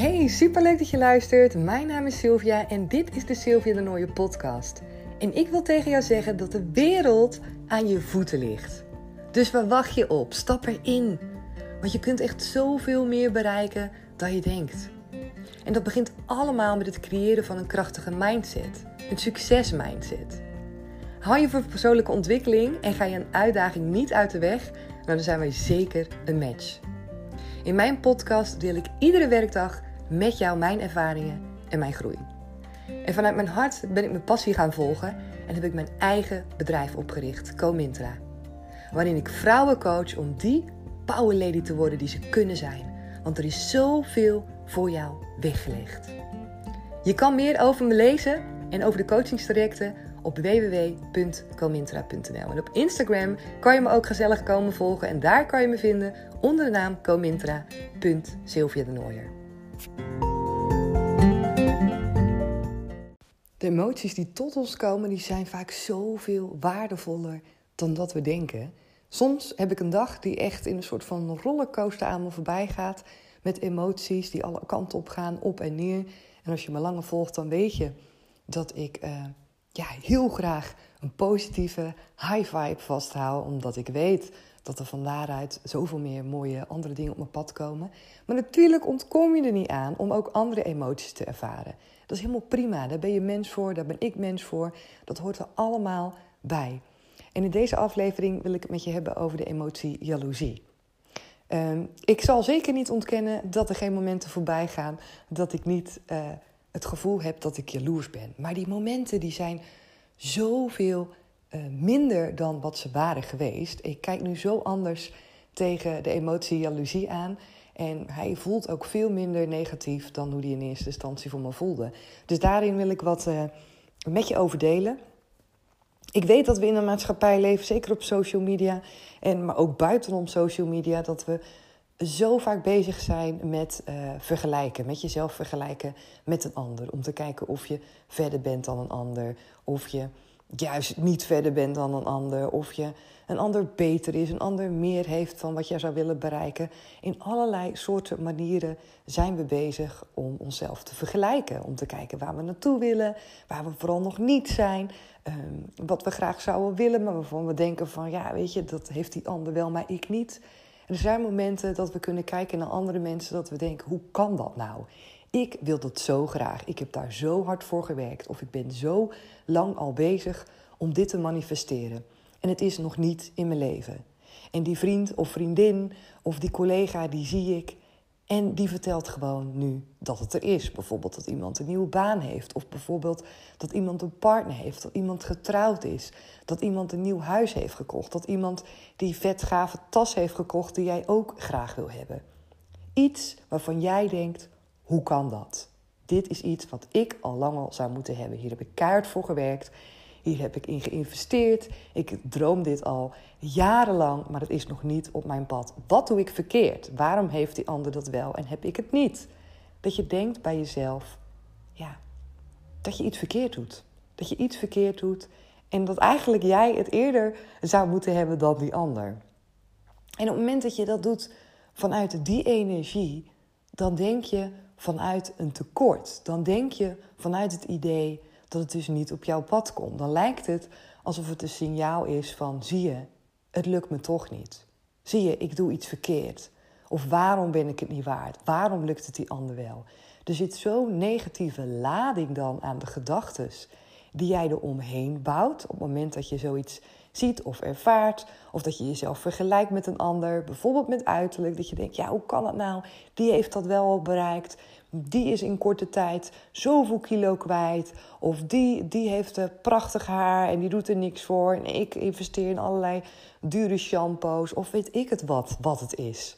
Hey, superleuk dat je luistert. Mijn naam is Sylvia en dit is de Sylvia de Nooijer podcast. En ik wil tegen jou zeggen dat de wereld aan je voeten ligt. Dus waar wacht je op? Stap erin. Want je kunt echt zoveel meer bereiken dan je denkt. En dat begint allemaal met het creëren van een krachtige mindset. Een succesmindset. Hou je van persoonlijke ontwikkeling en ga je een uitdaging niet uit de weg, dan zijn wij zeker een match. In mijn podcast deel ik iedere werkdag met jou mijn ervaringen en mijn groei. En vanuit mijn hart ben ik mijn passie gaan volgen en heb ik mijn eigen bedrijf opgericht, Comintra. Waarin ik vrouwen coach om die power lady te worden die ze kunnen zijn. Want er is zoveel voor jou weggelegd. Je kan meer over me lezen en over de coachingstrajecten op www.comintra.nl. En op Instagram kan je me ook gezellig komen volgen. En daar kan je me vinden onder de naam comintra.Sylvia de Nooijer. De emoties die tot ons komen, die zijn vaak zoveel waardevoller dan dat we denken. Soms heb ik een dag die echt in een soort van rollercoaster aan me voorbij gaat. Met emoties die alle kanten op gaan, op en neer. En als je me langer volgt, dan weet je dat ik heel graag een positieve high vibe vasthoud. Omdat ik weet dat er van daaruit zoveel meer mooie andere dingen op mijn pad komen. Maar natuurlijk ontkom je er niet aan om ook andere emoties te ervaren. Dat is helemaal prima. Daar ben je mens voor, daar ben ik mens voor. Dat hoort er allemaal bij. En in deze aflevering wil ik het met je hebben over de emotie jaloezie. Ik zal zeker niet ontkennen dat er geen momenten voorbij gaan dat ik niet het gevoel heb dat ik jaloers ben. Maar die momenten die zijn zoveel minder dan wat ze waren geweest. Ik kijk nu zo anders tegen de emotie jaloezie aan. En hij voelt ook veel minder negatief dan hoe die in eerste instantie voor me voelde. Dus daarin wil ik wat met je over delen. Ik weet dat we in een maatschappij leven, zeker op social media, maar ook buitenom social media, dat we zo vaak bezig zijn met vergelijken, met jezelf vergelijken met een ander. Om te kijken of je verder bent dan een ander, of je juist niet verder bent dan een ander, of je een ander beter is, een ander meer heeft van wat jij zou willen bereiken. In allerlei soorten manieren zijn we bezig om onszelf te vergelijken. Om te kijken waar we naartoe willen, waar we vooral nog niet zijn, wat we graag zouden willen, maar waarvan we denken van ja, weet je, dat heeft die ander wel, maar ik niet. En er zijn momenten dat we kunnen kijken naar andere mensen, dat we denken, hoe kan dat nou? Ik wil dat zo graag. Ik heb daar zo hard voor gewerkt. Of ik ben zo lang al bezig om dit te manifesteren. En het is nog niet in mijn leven. En die vriend of vriendin of die collega, die zie ik. En die vertelt gewoon nu dat het er is. Bijvoorbeeld dat iemand een nieuwe baan heeft. Of bijvoorbeeld dat iemand een partner heeft. Dat iemand getrouwd is. Dat iemand een nieuw huis heeft gekocht. Dat iemand die vetgave tas heeft gekocht die jij ook graag wil hebben. Iets waarvan jij denkt, hoe kan dat? Dit is iets wat ik al lang al zou moeten hebben. Hier heb ik keihard voor gewerkt. Hier heb ik in geïnvesteerd. Ik droom dit al jarenlang, maar het is nog niet op mijn pad. Wat doe ik verkeerd? Waarom heeft die ander dat wel en heb ik het niet? Dat je denkt bij jezelf, ja, dat je iets verkeerd doet. Dat je iets verkeerd doet en dat eigenlijk jij het eerder zou moeten hebben dan die ander. En op het moment dat je dat doet vanuit die energie, dan denk je vanuit een tekort. Dan denk je vanuit het idee dat het dus niet op jouw pad komt. Dan lijkt het alsof het een signaal is van, zie je, het lukt me toch niet. Zie je, ik doe iets verkeerd. Of waarom ben ik het niet waard? Waarom lukt het die ander wel? Er zit zo'n negatieve lading dan aan de gedachtes die jij eromheen bouwt. Op het moment dat je zoiets ziet of ervaart, of dat je jezelf vergelijkt met een ander, bijvoorbeeld met uiterlijk, dat je denkt, ja, hoe kan dat nou? Die heeft dat wel al bereikt, die is in korte tijd zoveel kilo kwijt, of die heeft prachtig haar en die doet er niks voor en ik investeer in allerlei dure shampoos, of weet ik het wat het is.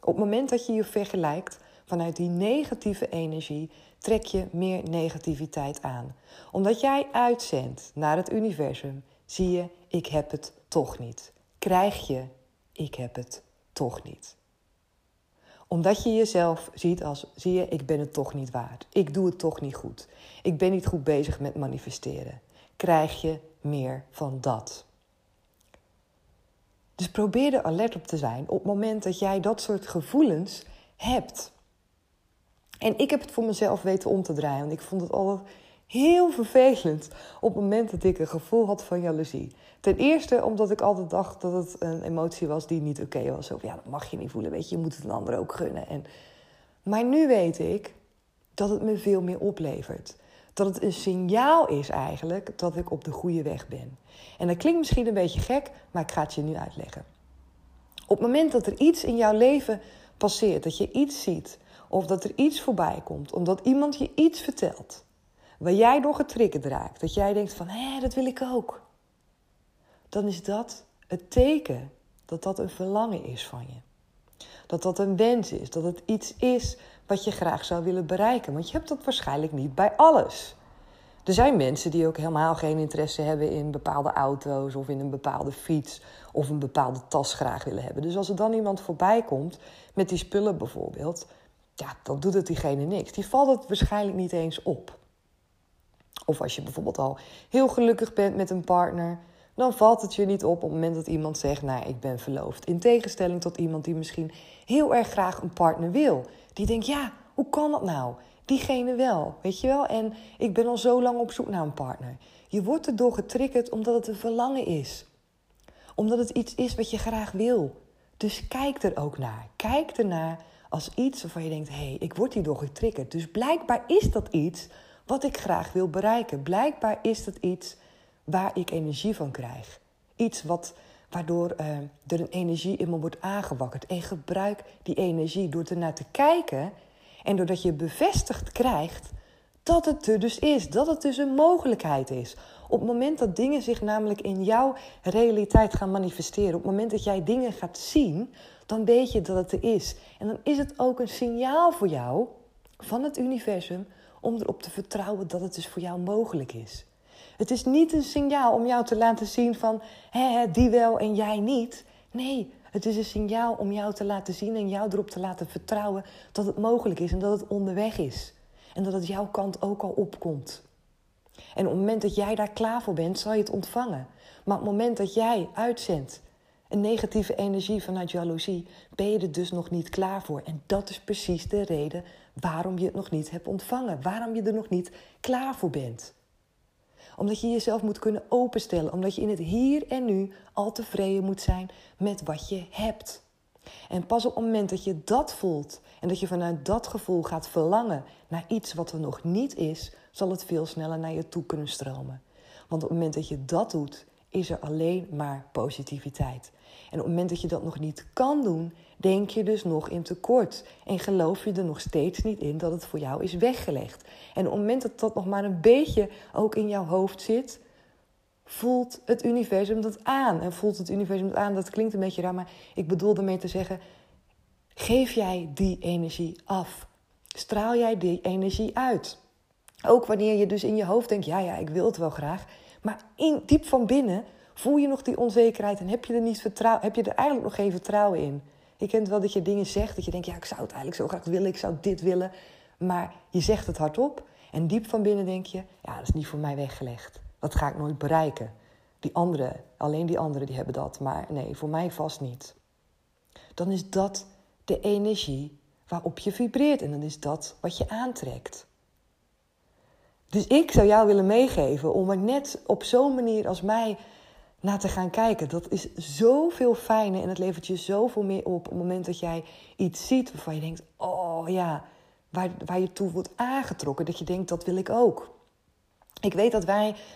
Op het moment dat je je vergelijkt, vanuit die negatieve energie trek je meer negativiteit aan. Omdat jij uitzendt naar het universum, zie je, ik heb het toch niet. Krijg je, ik heb het toch niet. Omdat je jezelf ziet als, zie je, ik ben het toch niet waard. Ik doe het toch niet goed. Ik ben niet goed bezig met manifesteren. Krijg je meer van dat. Dus probeer er alert op te zijn op het moment dat jij dat soort gevoelens hebt. En ik heb het voor mezelf weten om te draaien. Want ik vond het altijd heel vervelend op het moment dat ik een gevoel had van jaloezie. Ten eerste omdat ik altijd dacht dat het een emotie was die niet oké was. Of ja, dat mag je niet voelen, weet je. Je moet het een ander ook gunnen. Maar nu weet ik dat het me veel meer oplevert. Dat het een signaal is eigenlijk dat ik op de goede weg ben. En dat klinkt misschien een beetje gek, maar ik ga het je nu uitleggen. Op het moment dat er iets in jouw leven passeert, dat je iets ziet, of dat er iets voorbij komt, omdat iemand je iets vertelt, waar jij door getriggerd raakt, dat jij denkt van, hé, dat wil ik ook. Dan is dat het teken dat dat een verlangen is van je. Dat dat een wens is, dat het iets is wat je graag zou willen bereiken. Want je hebt dat waarschijnlijk niet bij alles. Er zijn mensen die ook helemaal geen interesse hebben in bepaalde auto's of in een bepaalde fiets of een bepaalde tas graag willen hebben. Dus als er dan iemand voorbij komt met die spullen bijvoorbeeld, ja, dan doet het diegene niks. Die valt het waarschijnlijk niet eens op. Of als je bijvoorbeeld al heel gelukkig bent met een partner, dan valt het je niet op op het moment dat iemand zegt, nou, ik ben verloofd. In tegenstelling tot iemand die misschien heel erg graag een partner wil. Die denkt, ja, hoe kan dat nou? Diegene wel, weet je wel? En ik ben al zo lang op zoek naar een partner. Je wordt erdoor getriggerd omdat het een verlangen is. Omdat het iets is wat je graag wil. Dus kijk er ook naar. Kijk ernaar als iets waarvan je denkt, hé, ik word hierdoor getriggerd. Dus blijkbaar is dat iets wat ik graag wil bereiken. Blijkbaar is dat iets waar ik energie van krijg. Iets waardoor er een energie in me wordt aangewakkerd. En gebruik die energie door ernaar te kijken. En doordat je bevestigd krijgt dat het er dus is. Dat het dus een mogelijkheid is. Op het moment dat dingen zich namelijk in jouw realiteit gaan manifesteren. Op het moment dat jij dingen gaat zien, dan weet je dat het er is. En dan is het ook een signaal voor jou van het universum om erop te vertrouwen dat het dus voor jou mogelijk is. Het is niet een signaal om jou te laten zien van, hé, die wel en jij niet. Nee, het is een signaal om jou te laten zien en jou erop te laten vertrouwen dat het mogelijk is en dat het onderweg is. En dat het jouw kant ook al opkomt. En op het moment dat jij daar klaar voor bent, zal je het ontvangen. Maar op het moment dat jij uitzendt een negatieve energie vanuit jaloezie, ben je er dus nog niet klaar voor. En dat is precies de reden waarom je het nog niet hebt ontvangen. Waarom je er nog niet klaar voor bent. Omdat je jezelf moet kunnen openstellen. Omdat je in het hier en nu al tevreden moet zijn met wat je hebt. En pas op het moment dat je dat voelt en dat je vanuit dat gevoel gaat verlangen naar iets wat er nog niet is, zal het veel sneller naar je toe kunnen stromen. Want op het moment dat je dat doet, is er alleen maar positiviteit. En op het moment dat je dat nog niet kan doen, denk je dus nog in tekort. En geloof je er nog steeds niet in dat het voor jou is weggelegd. En op het moment dat dat nog maar een beetje ook in jouw hoofd zit, voelt het universum dat aan. En voelt het universum dat aan, dat klinkt een beetje raar, maar ik bedoel daarmee te zeggen, geef jij die energie af. Straal jij die energie uit. Ook wanneer je dus in je hoofd denkt, ja, ik wil het wel graag. Maar diep van binnen voel je nog die onzekerheid en heb je er eigenlijk nog geen vertrouwen in. Je kent wel dat je dingen zegt, dat je denkt, ja, ik zou het eigenlijk zo graag willen, ik zou dit willen. Maar je zegt het hardop en diep van binnen denk je, ja, dat is niet voor mij weggelegd. Dat ga ik nooit bereiken. Alleen die anderen die hebben dat, maar nee, voor mij vast niet. Dan is dat de energie waarop je vibreert en dan is dat wat je aantrekt. Dus ik zou jou willen meegeven om er net op zo'n manier als mij naar te gaan kijken. Dat is zoveel fijner en het levert je zoveel meer op het moment dat jij iets ziet waarvan je denkt, oh ja, waar je toe wordt aangetrokken. Dat je denkt, dat wil ik ook. Ik weet dat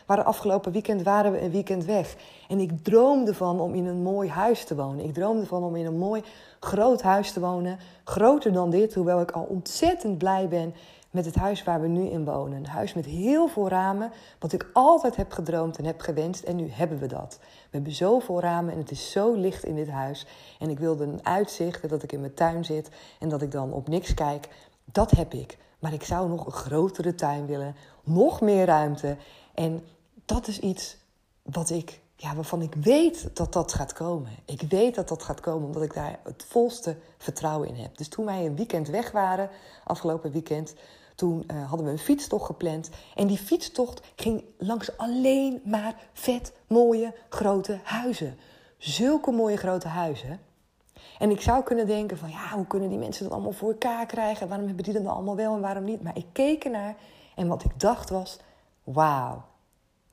afgelopen weekend waren we een weekend weg. En ik droomde ervan om in een mooi huis te wonen. Ik droomde ervan om in een mooi groot huis te wonen. Groter dan dit, hoewel ik al ontzettend blij ben met het huis waar we nu in wonen. Een huis met heel veel ramen, wat ik altijd heb gedroomd en heb gewenst. En nu hebben we dat. We hebben zoveel ramen en het is zo licht in dit huis. En ik wilde een uitzicht, dat ik in mijn tuin zit en dat ik dan op niks kijk. Dat heb ik. Maar ik zou nog een grotere tuin willen. Nog meer ruimte. En dat is iets waarvan ik weet dat dat gaat komen. Ik weet dat dat gaat komen omdat ik daar het volste vertrouwen in heb. Dus toen wij een weekend weg waren, afgelopen weekend, toen hadden we een fietstocht gepland. En die fietstocht ging langs alleen maar vet mooie grote huizen. Zulke mooie grote huizen. En ik zou kunnen denken van ja, hoe kunnen die mensen dat allemaal voor elkaar krijgen? Waarom hebben die dat dan allemaal wel en waarom niet? Maar ik keek ernaar en wat ik dacht was, wauw,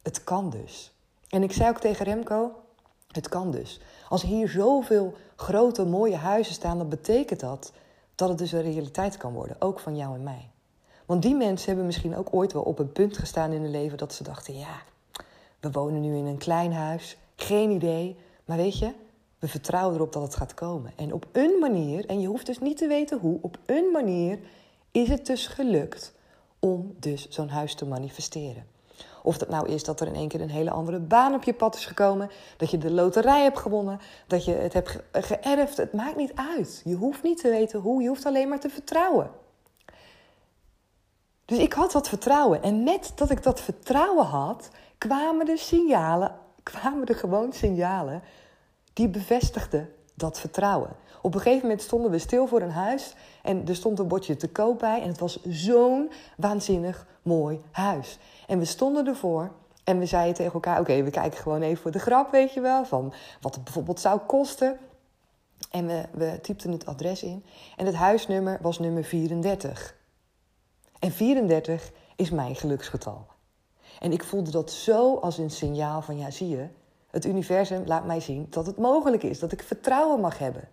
het kan dus. En ik zei ook tegen Remco, het kan dus. Als hier zoveel grote mooie huizen staan, dan betekent dat dat het dus een realiteit kan worden. Ook van jou en mij. Want die mensen hebben misschien ook ooit wel op een punt gestaan in hun leven dat ze dachten, ja, we wonen nu in een klein huis, geen idee, maar weet je, we vertrouwen erop dat het gaat komen. En op een manier, en je hoeft dus niet te weten hoe, op een manier is het dus gelukt om dus zo'n huis te manifesteren. Of dat nou is dat er in één keer een hele andere baan op je pad is gekomen, dat je de loterij hebt gewonnen, dat je het hebt geërfd, het maakt niet uit. Je hoeft niet te weten hoe, je hoeft alleen maar te vertrouwen. Dus ik had dat vertrouwen. En met dat ik dat vertrouwen had, kwamen er gewoon signalen die bevestigden dat vertrouwen. Op een gegeven moment stonden we stil voor een huis en er stond een bordje te koop bij en het was zo'n waanzinnig mooi huis. En we stonden ervoor en we zeiden tegen elkaar, oké, we kijken gewoon even voor de grap, weet je wel, van wat het bijvoorbeeld zou kosten. En we typten het adres in en het huisnummer was nummer 34. En 34 is mijn geluksgetal. En ik voelde dat zo als een signaal van, ja, zie je, het universum laat mij zien dat het mogelijk is, dat ik vertrouwen mag hebben.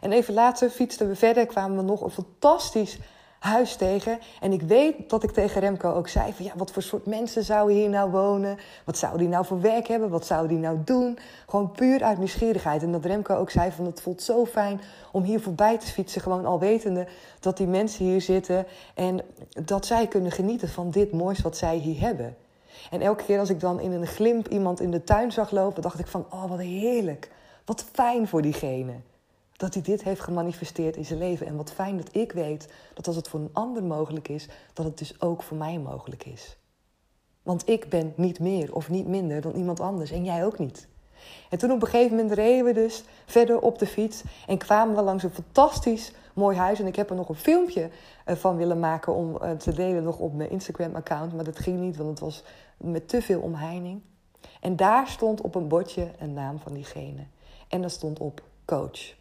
En even later fietsten we verder, kwamen we nog een fantastisch huis tegen. En ik weet dat ik tegen Remco ook zei van, ja, wat voor soort mensen zouden hier nou wonen? Wat zouden die nou voor werk hebben? Wat zouden die nou doen? Gewoon puur uit nieuwsgierigheid. En dat Remco ook zei van, het voelt zo fijn om hier voorbij te fietsen, gewoon al wetende dat die mensen hier zitten en dat zij kunnen genieten van dit moois wat zij hier hebben. En elke keer als ik dan in een glimp iemand in de tuin zag lopen, dacht ik van, oh, wat heerlijk. Wat fijn voor diegene. Dat hij dit heeft gemanifesteerd in zijn leven. En wat fijn dat ik weet dat als het voor een ander mogelijk is, dat het dus ook voor mij mogelijk is. Want ik ben niet meer of niet minder dan iemand anders. En jij ook niet. En toen op een gegeven moment reden we dus verder op de fiets. En kwamen we langs een fantastisch mooi huis. En ik heb er nog een filmpje van willen maken om te delen nog op mijn Instagram-account. Maar dat ging niet, want het was met te veel omheining. En daar stond op een bordje een naam van diegene. En daar stond op coach.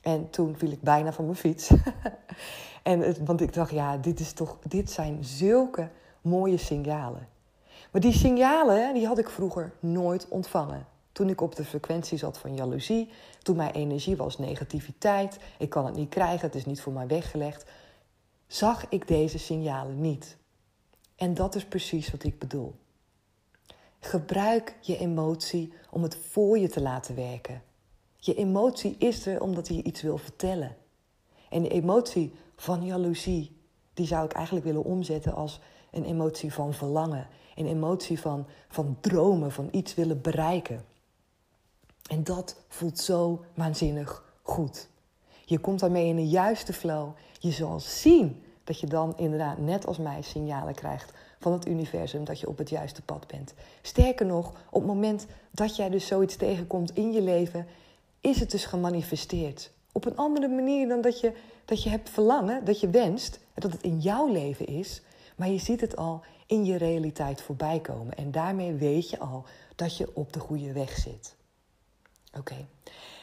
En toen viel ik bijna van mijn fiets. Want ik dacht, ja, dit zijn zulke mooie signalen. Maar die signalen, die had ik vroeger nooit ontvangen. Toen ik op de frequentie zat van jaloezie, toen mijn energie was negativiteit, ik kan het niet krijgen, het is niet voor mij weggelegd, zag ik deze signalen niet. En dat is precies wat ik bedoel. Gebruik je emotie om het voor je te laten werken. Je emotie is er omdat hij je iets wil vertellen. En de emotie van jaloezie, die zou ik eigenlijk willen omzetten als een emotie van verlangen. Een emotie van dromen, van iets willen bereiken. En dat voelt zo waanzinnig goed. Je komt daarmee in de juiste flow. Je zal zien dat je dan inderdaad net als mij signalen krijgt van het universum dat je op het juiste pad bent. Sterker nog, op het moment dat jij dus zoiets tegenkomt in je leven, is het dus gemanifesteerd. Op een andere manier dan dat je hebt verlangen, dat je wenst, dat het in jouw leven is, maar je ziet het al in je realiteit voorbij komen. En daarmee weet je al dat je op de goede weg zit. Oké.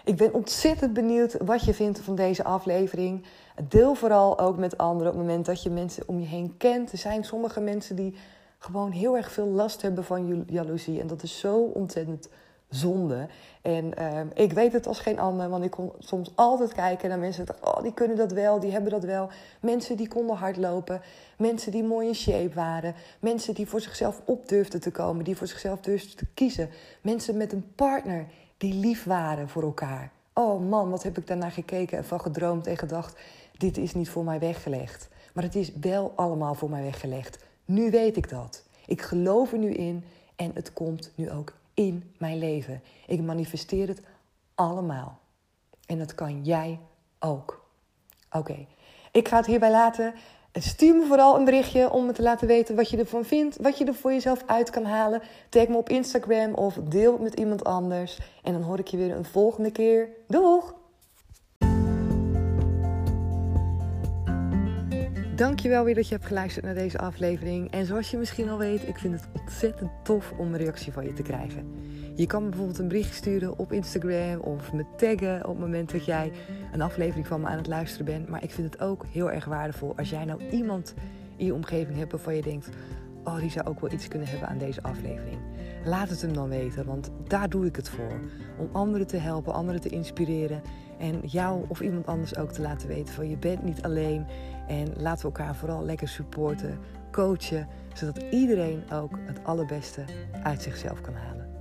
Ik ben ontzettend benieuwd wat je vindt van deze aflevering. Deel vooral ook met anderen op het moment dat je mensen om je heen kent. Er zijn sommige mensen die gewoon heel erg veel last hebben van jaloezie. En dat is zo ontzettend zonde. En ik weet het als geen ander, want ik kon soms altijd kijken naar mensen die dachten, oh, die kunnen dat wel, die hebben dat wel. Mensen die konden hardlopen, mensen die mooi in shape waren, mensen die voor zichzelf op durfden te komen, die voor zichzelf durfden te kiezen. Mensen met een partner die lief waren voor elkaar. Oh man, wat heb ik daarnaar gekeken en van gedroomd en gedacht, dit is niet voor mij weggelegd. Maar het is wel allemaal voor mij weggelegd. Nu weet ik dat. Ik geloof er nu in en het komt nu ook in mijn leven. Ik manifesteer het allemaal. En dat kan jij ook. Oké. Ik ga het hierbij laten. Stuur me vooral een berichtje om me te laten weten wat je ervan vindt. Wat je er voor jezelf uit kan halen. Tag me op Instagram of deel het met iemand anders. En dan hoor ik je weer een volgende keer. Doeg! Dankjewel weer dat je hebt geluisterd naar deze aflevering. En zoals je misschien al weet, ik vind het ontzettend tof om een reactie van je te krijgen. Je kan me bijvoorbeeld een bericht sturen op Instagram of me taggen op het moment dat jij een aflevering van me aan het luisteren bent. Maar ik vind het ook heel erg waardevol als jij nou iemand in je omgeving hebt waarvan je denkt, oh, die zou ook wel iets kunnen hebben aan deze aflevering. Laat het hem dan weten, want daar doe ik het voor. Om anderen te helpen, anderen te inspireren en jou of iemand anders ook te laten weten van je bent niet alleen. En laten we elkaar vooral lekker supporten, coachen, zodat iedereen ook het allerbeste uit zichzelf kan halen.